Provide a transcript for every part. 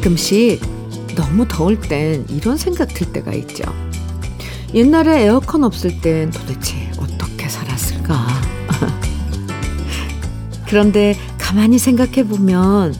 가끔씩 너무 더울 땐 이런 생각 들 때가 있죠. 옛날에 에어컨 없을 땐 도대체 어떻게 살았을까? 그런데 가만히 생각해보면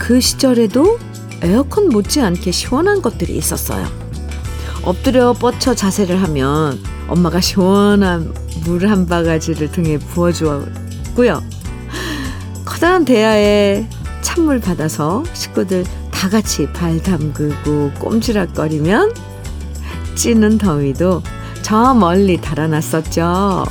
그 시절에도 에어컨 못지않게 시원한 것들이 있었어요. 엎드려 뻗쳐 자세를 하면 엄마가 시원한 물 한 바가지를 등에 부어주었고요. 커다란 대야에 찬물 받아서 식구들 다 같이 발 담그고 꼼지락거리면 찌는 더위도 저 멀리 달아났었죠.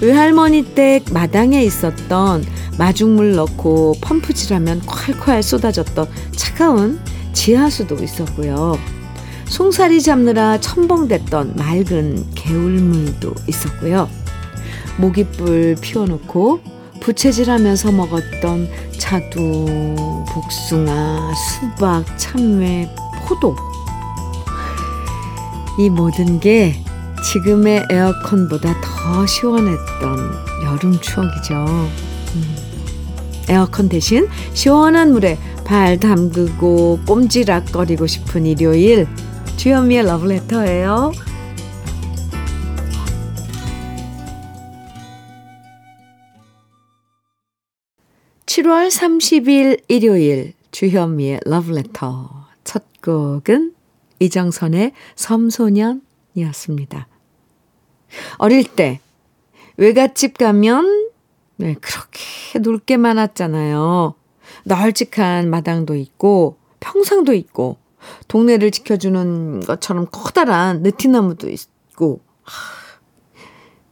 외할머니 댁 마당에 있었던 마중물 넣고 펌프질하면 콸콸 쏟아졌던 차가운 지하수도 있었고요. 송사리 잡느라 첨벙댔던 맑은 개울물도 있었고요. 모깃불 피워놓고 부채질하면서 먹었던 자두, 복숭아, 수박, 참외, 포도. 이 모든 게 지금의 에어컨보다 더 시원했던 여름 추억이죠. 에어컨 대신 시원한 물에 발 담그고 꼼지락거리고 싶은 일요일, 주현미의 러브레터예요. 7월 30일 일요일, 주현미의 러브레터 첫 곡은 이정선의 섬소년이었습니다. 어릴 때 외갓집 가면 그렇게 놀 게 많았잖아요. 널찍한 마당도 있고 평상도 있고 동네를 지켜주는 것처럼 커다란 느티나무도 있고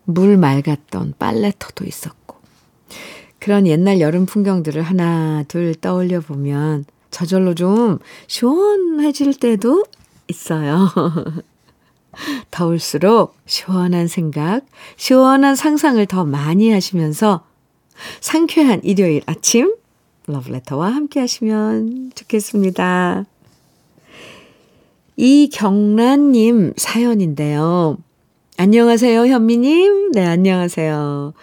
물 맑았던 빨래터도 있었고, 그런 옛날 여름 풍경들을 하나 둘 떠올려 보면 저절로 좀 시원해질 때도 있어요. 더울수록 시원한 생각, 시원한 상상을 더 많이 하시면서 상쾌한 일요일 아침 러브레터와 함께 하시면 좋겠습니다. 이경란님 사연인데요. 안녕하세요, 현미님. 네, 안녕하세요.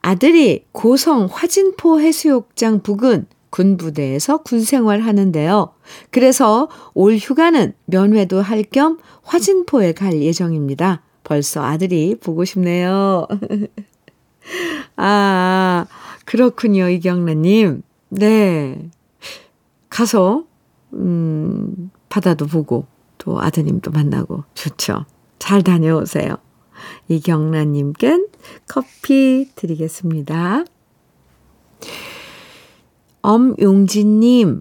아들이 고성 화진포 해수욕장 부근 군부대에서 군생활 하는데요. 그래서 올 휴가는 면회도 할 겸 화진포에 갈 예정입니다. 벌써 아들이 보고 싶네요. 아, 그렇군요, 이경란님. 네, 가서 바다도 보고 또 아드님도 만나고 좋죠. 잘 다녀오세요. 이경란님께 커피 드리겠습니다. 엄용진님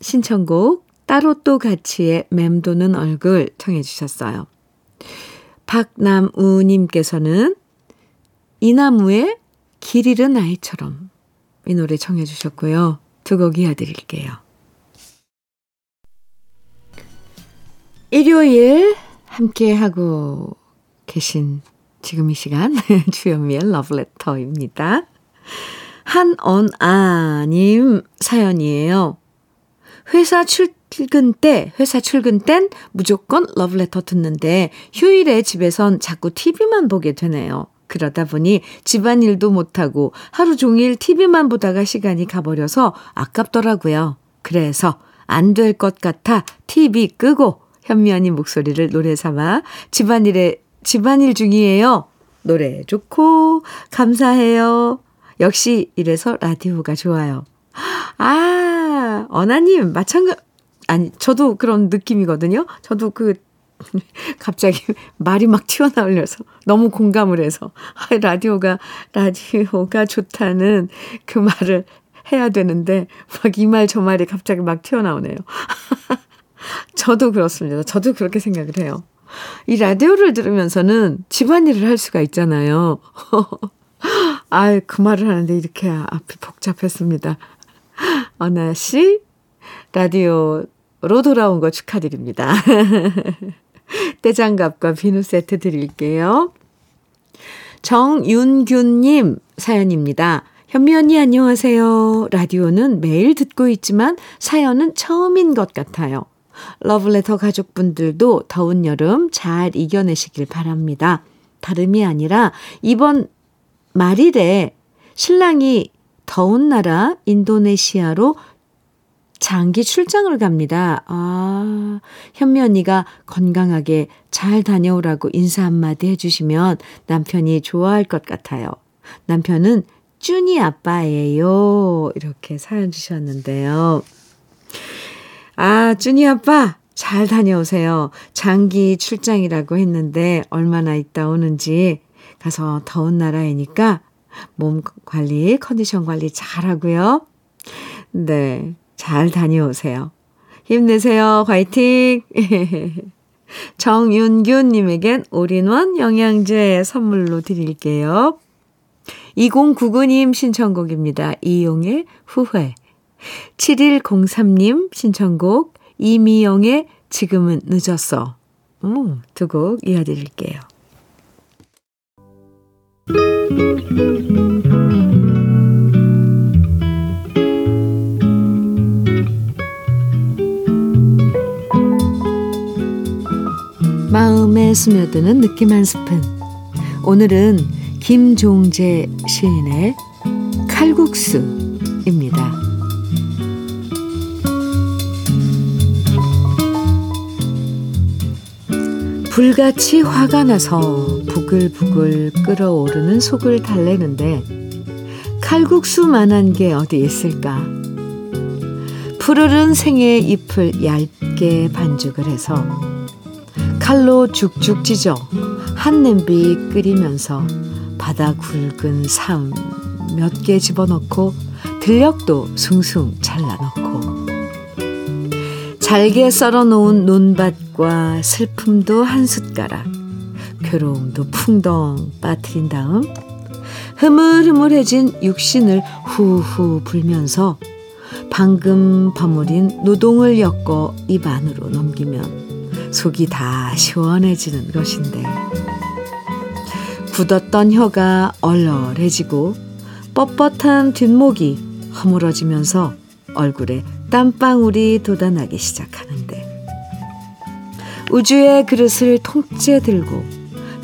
신청곡 따로 또 같이의 맴도는 얼굴 청해 주셨어요. 박남우님께서는 이나무의 길 잃은 아이처럼 이 노래 청해 주셨고요. 두 곡 이어드릴게요. 일요일 함께하고 계신 지금 이 시간 주현미의 러브레터입니다. 한언아님 사연이에요. 회사 출근 땐 무조건 러브레터 듣는데 휴일에 집에선 자꾸 TV만 보게 되네요. 그러다 보니 집안일도 못하고 하루 종일 TV만 보다가 시간이 가버려서 아깝더라고요. 그래서 안 될 것 같아 TV 끄고 현미 언니 목소리를 노래 삼아 집안일 중이에요. 노래 좋고 감사해요. 역시 이래서 라디오가 좋아요. 아, 언아님 마찬가지. 아니, 저도 그런 느낌이거든요. 저도 갑자기 말이 막 튀어나올려서 너무 공감을 해서 라디오가 좋다는 그 말을 해야 되는데 막 이 말 저 말이 갑자기 막 튀어나오네요. 저도 그렇습니다. 저도 그렇게 생각을 해요. 이 라디오를 들으면서는 집안일을 할 수가 있잖아요. 아유, 그 말을 하는데 이렇게 앞이 복잡했습니다. 언아 씨, 라디오로 돌아온 거 축하드립니다. 떼장갑과 비누 세트 드릴게요. 정윤균님 사연입니다. 현미 언니 안녕하세요. 라디오는 매일 듣고 있지만 사연은 처음인 것 같아요. 러브레터 가족분들도 더운 여름 잘 이겨내시길 바랍니다. 다름이 아니라 이번 말일에 신랑이 더운 나라 인도네시아로 장기 출장을 갑니다. 아, 현미 언니가 건강하게 잘 다녀오라고 인사 한마디 해주시면 남편이 좋아할 것 같아요. 남편은 쭈니 아빠예요. 이렇게 사연 주셨는데요. 아, 쭈니 아빠 잘 다녀오세요. 장기 출장이라고 했는데 얼마나 있다 오는지 가서 더운 나라이니까 몸 관리, 컨디션 관리 잘하고요. 네, 잘 다녀오세요. 힘내세요. 화이팅! 정윤균 님에겐 올인원 영양제 선물로 드릴게요. 2099님 신청곡입니다. 이용해 후회. 7103님 신청곡 이미영의 지금은 늦었어. 두 곡 이어드릴게요. 마음에 스며드는 느낌 한 스푼. 오늘은 김종재 시인의 칼국수입니다. 불같이 화가 나서 부글부글 끓어오르는 속을 달래는데 칼국수만한 게 어디 있을까? 푸르른 생의 잎을 얇게 반죽을 해서 칼로 죽죽 찢어 한 냄비 끓이면서 바다 굵은 삶 몇 개 집어넣고 들녘도 숭숭 잘라넣고 잘게 썰어놓은 논밭과 슬픔도 한 숟가락, 괴로움도 풍덩 빠뜨린 다음 흐물흐물해진 육신을 후후 불면서 방금 버무린 노동을 엮어 입 안으로 넘기면 속이 다 시원해지는 것인데 굳었던 혀가 얼얼해지고 뻣뻣한 뒷목이 허물어지면서 얼굴에 땀방울이 돋아나기 시작하는데 우주의 그릇을 통째 들고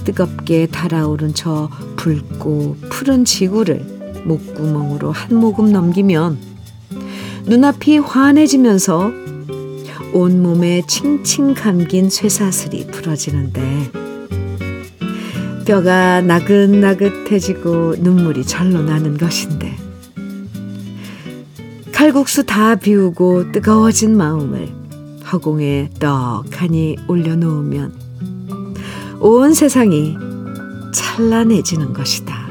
뜨겁게 달아오른 저 붉고 푸른 지구를 목구멍으로 한 모금 넘기면 눈앞이 환해지면서 온몸에 칭칭 감긴 쇠사슬이 풀어지는데 뼈가 나긋나긋해지고 눈물이 절로 나는 것인데 칼국수 다 비우고 뜨거워진 마음을 허공에 떡하니 올려놓으면 온 세상이 찬란해지는 것이다.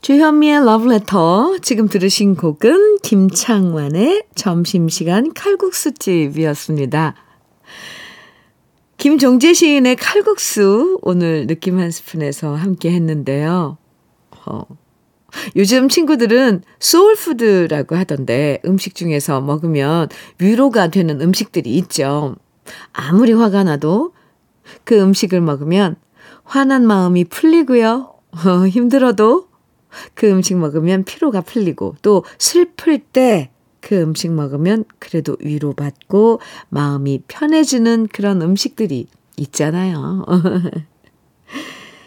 주현미의 러브레터, 지금 들으신 곡은 김창완의 점심시간 칼국수집이었습니다. 김종재 시인의 칼국수 오늘 느낌 한 스푼에서 함께 했는데요. 요즘 친구들은 소울푸드라고 하던데 음식 중에서 먹으면 위로가 되는 음식들이 있죠. 아무리 화가 나도 그 음식을 먹으면 화난 마음이 풀리고요. 힘들어도 그 음식 먹으면 피로가 풀리고 또 슬플 때 그 음식 먹으면 그래도 위로받고 마음이 편해지는 그런 음식들이 있잖아요.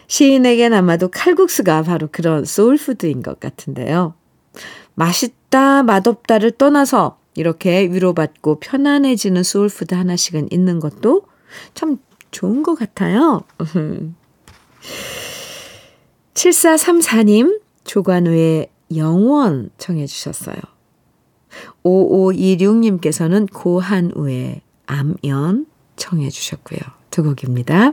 시인에겐 아마도 칼국수가 바로 그런 소울푸드인 것 같은데요. 맛있다 맛없다를 떠나서 이렇게 위로받고 편안해지는 소울푸드 하나씩은 있는 것도 참 좋은 것 같아요. 7434님 조관우의 영원 청해 주셨어요. 5526님께서는 고한우의 암연 청해 주셨고요. 두 곡입니다.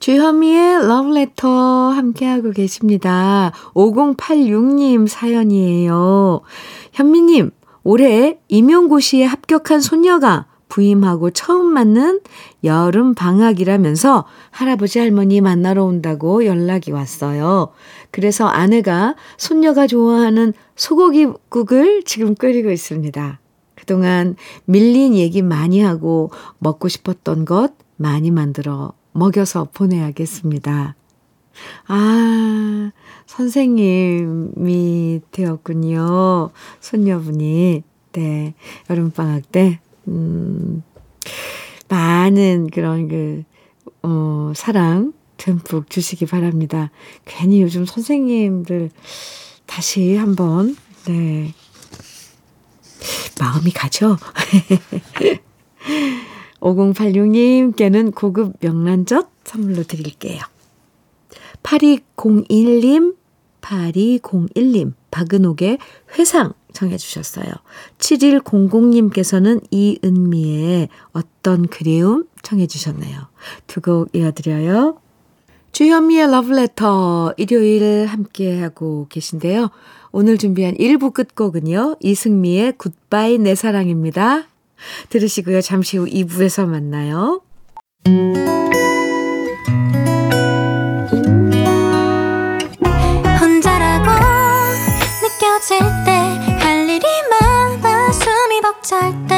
주현미의 러브레터 함께하고 계십니다. 5086님 사연이에요. 현미님, 올해 임용고시에 합격한 손녀가 부임하고 처음 맞는 여름 방학이라면서 할아버지 할머니 만나러 온다고 연락이 왔어요. 그래서 아내가 손녀가 좋아하는 소고기국을 지금 끓이고 있습니다. 그동안 밀린 얘기 많이 하고 먹고 싶었던 것 많이 만들어 먹여서 보내야겠습니다. 아, 선생님이 되었군요. 손녀분이. 때, 여름방학 때, 많은 그런 사랑 듬뿍 주시기 바랍니다. 괜히 요즘 선생님들 다시 한번, 네. 마음이 가죠? 5086님께는 고급 명란젓 선물로 드릴게요. 8201님, 박은옥의 회상 청해주셨어요. 7100님께서는 이은미의 어떤 그리움 청해주셨네요. 두 곡 이어드려요. 주현미의 러브레터 일요일 함께하고 계신데요. 오늘 준비한 1부 끝곡은요. 이승미의 굿바이 내 사랑입니다. 들으시고요. 잠시 후 2부에서 만나요. 혼자라고 느껴질 때 할 일이 많아 숨이 벅찰 때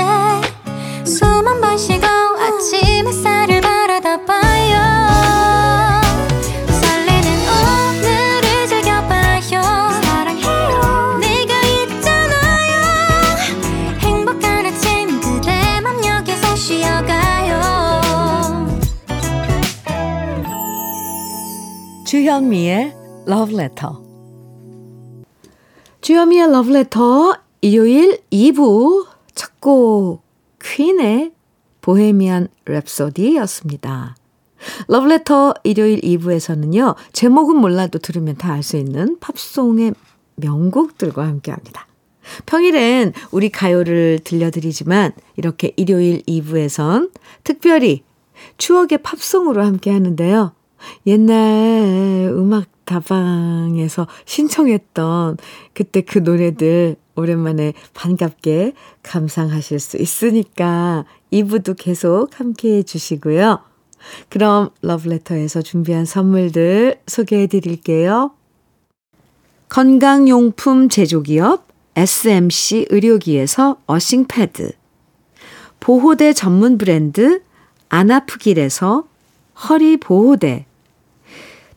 숨 한 번 쉬고 아침 햇살을 바라다 봐요. 설레는 오늘을 즐겨봐요. 사랑해요. 내가 있잖아요. 행복한 아침 그대 맘여기서 쉬어가요. 주현미의 러브레터. 주현미의 러브레터 일요일 2부 첫 곡 퀸의 보헤미안 랩소디였습니다. 러브레터 일요일 2부에서는요. 제목은 몰라도 들으면 다 알 수 있는 팝송의 명곡들과 함께합니다. 평일엔 우리 가요를 들려드리지만 이렇게 일요일 2부에선 특별히 추억의 팝송으로 함께하는데요. 옛날 음악다방에서 신청했던 그때 그 노래들 오랜만에 반갑게 감상하실 수 있으니까 2부도 계속 함께해 주시고요. 그럼 러브레터에서 준비한 선물들 소개해 드릴게요. 건강용품 제조기업 SMC 의료기에서 어싱패드, 보호대 전문 브랜드 안아프길에서 허리보호대,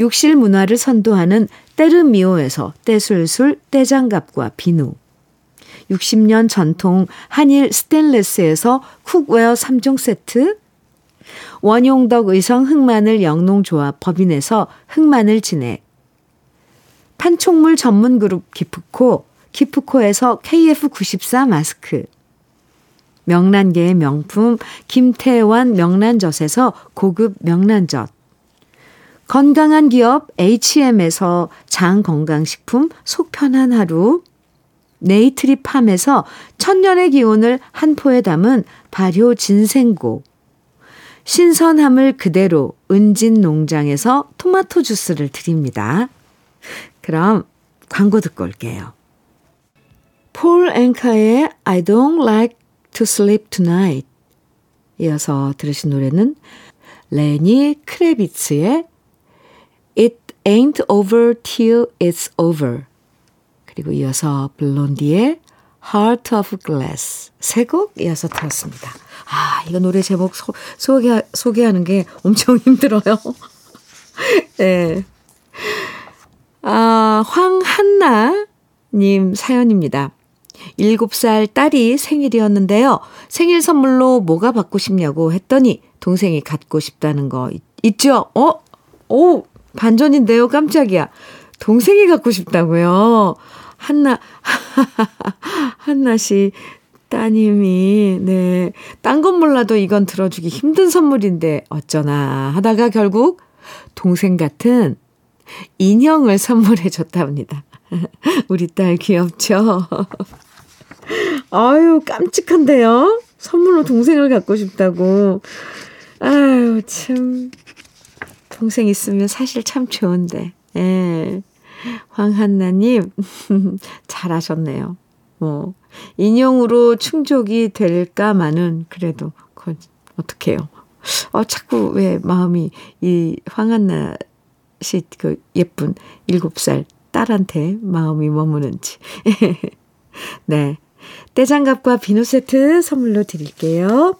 욕실 문화를 선도하는 때르미오에서 때술술 때장갑과 비누, 60년 전통 한일 스테인레스에서 쿡웨어 3종 세트, 원용덕 의성 흑마늘 영농조합 법인에서 흑마늘 진액, 판촉물 전문그룹 기프코, 기프코에서 KF94 마스크, 명란계의 명품 김태환 명란젓에서 고급 명란젓, 건강한 기업 HM에서 장건강식품 속편한 하루, 네이트리팜에서 천년의 기운을 한 포에 담은 발효진생고, 신선함을 그대로 은진 농장에서 토마토 주스를 드립니다. 그럼 광고 듣고 올게요. 폴 앵카의 I don't like to sleep tonight 이어서 들으신 노래는 레니 크레비츠의 It ain't over till it's over, 그리고 이어서 블론디의 Heart of Glass 세 곡 이어서 들었습니다. 아, 이거 노래 제목 소개하는 게 엄청 힘들어요. 네. 아, 황한나 님 사연입니다. 7살 딸이 생일이었는데요. 생일 선물로 뭐가 받고 싶냐고 했더니 동생이 갖고 싶다는 거 있죠? 오, 반전인데요. 깜짝이야. 동생이 갖고 싶다고요. 한나 씨 따님이 네, 딴 건 몰라도 이건 들어주기 힘든 선물인데 어쩌나 하다가 결국 동생 같은 인형을 선물해 줬답니다. 우리 딸 귀엽죠? 아유 깜찍한데요? 선물로 동생을 갖고 싶다고. 아유 참 동생 있으면 사실 참 좋은데. 예. 황한나님 잘하셨네요. 뭐 인형으로 충족이 될까마는 그래도 어떡해요. 자꾸 왜 마음이 이 황한나 씨 그 예쁜 7살 딸한테 마음이 머무는지. 네. 떼장갑과 비누 세트 선물로 드릴게요.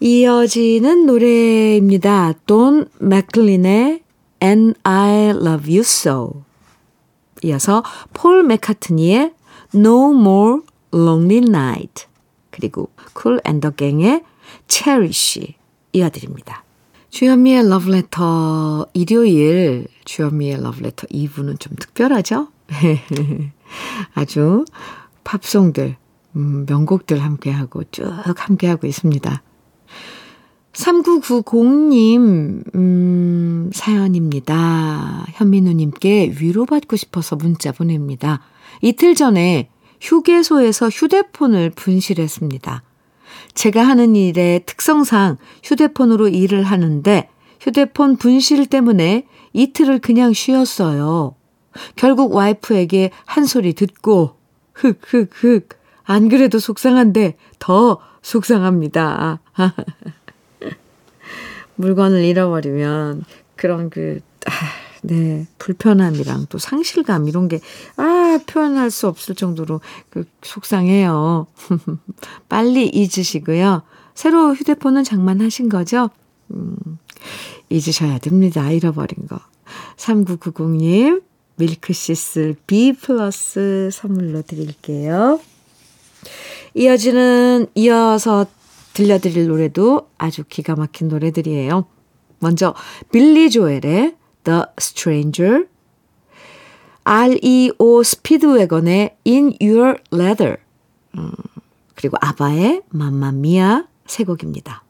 이어지는 노래입니다. 돈 맥클린의 And I Love You So. 이어서 폴 맥카트니의 No More Lonely Night. 그리고 쿨 앤더 갱의 Cherish 이어드립니다. 주현미의 러브레터 일요일, 주현미의 러브레터 2부는 좀 특별하죠? 아주 팝송들, 명곡들 함께하고 쭉 함께하고 있습니다. 3990님 사연입니다. 현민우님께 위로받고 싶어서 문자 보냅니다. 이틀 전에 휴게소에서 휴대폰을 분실했습니다. 제가 하는 일의 특성상 휴대폰으로 일을 하는데 휴대폰 분실 때문에 이틀을 그냥 쉬었어요. 결국 와이프에게 한 소리 듣고 흑흑흑 안 그래도 속상한데 더 속상합니다. 물건을 잃어버리면 그런 네, 불편함이랑 또 상실감 이런 게 표현할 수 없을 정도로 속상해요. 빨리 잊으시고요. 새로 휴대폰은 장만하신 거죠? 잊으셔야 됩니다. 잃어버린 거. 3990님 밀크시슬 B 플러스 선물로 드릴게요. 이어서 들려드릴 노래도 아주 기가 막힌 노래들이에요. 먼저 빌리 조엘의 The Stranger, REO 스피드웨건의 In Your Leather, 그리고 아바의 맘마미아 세 곡입니다.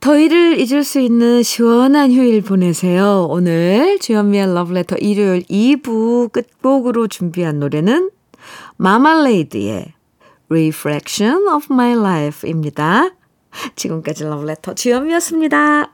더위를 잊을 수 있는 시원한 휴일 보내세요. 오늘 주현미의 러브레터 일요일 2부 끝곡으로 준비한 노래는 마말레이드의 Reflection of My Life입니다. 지금까지 러브레터 주현미였습니다.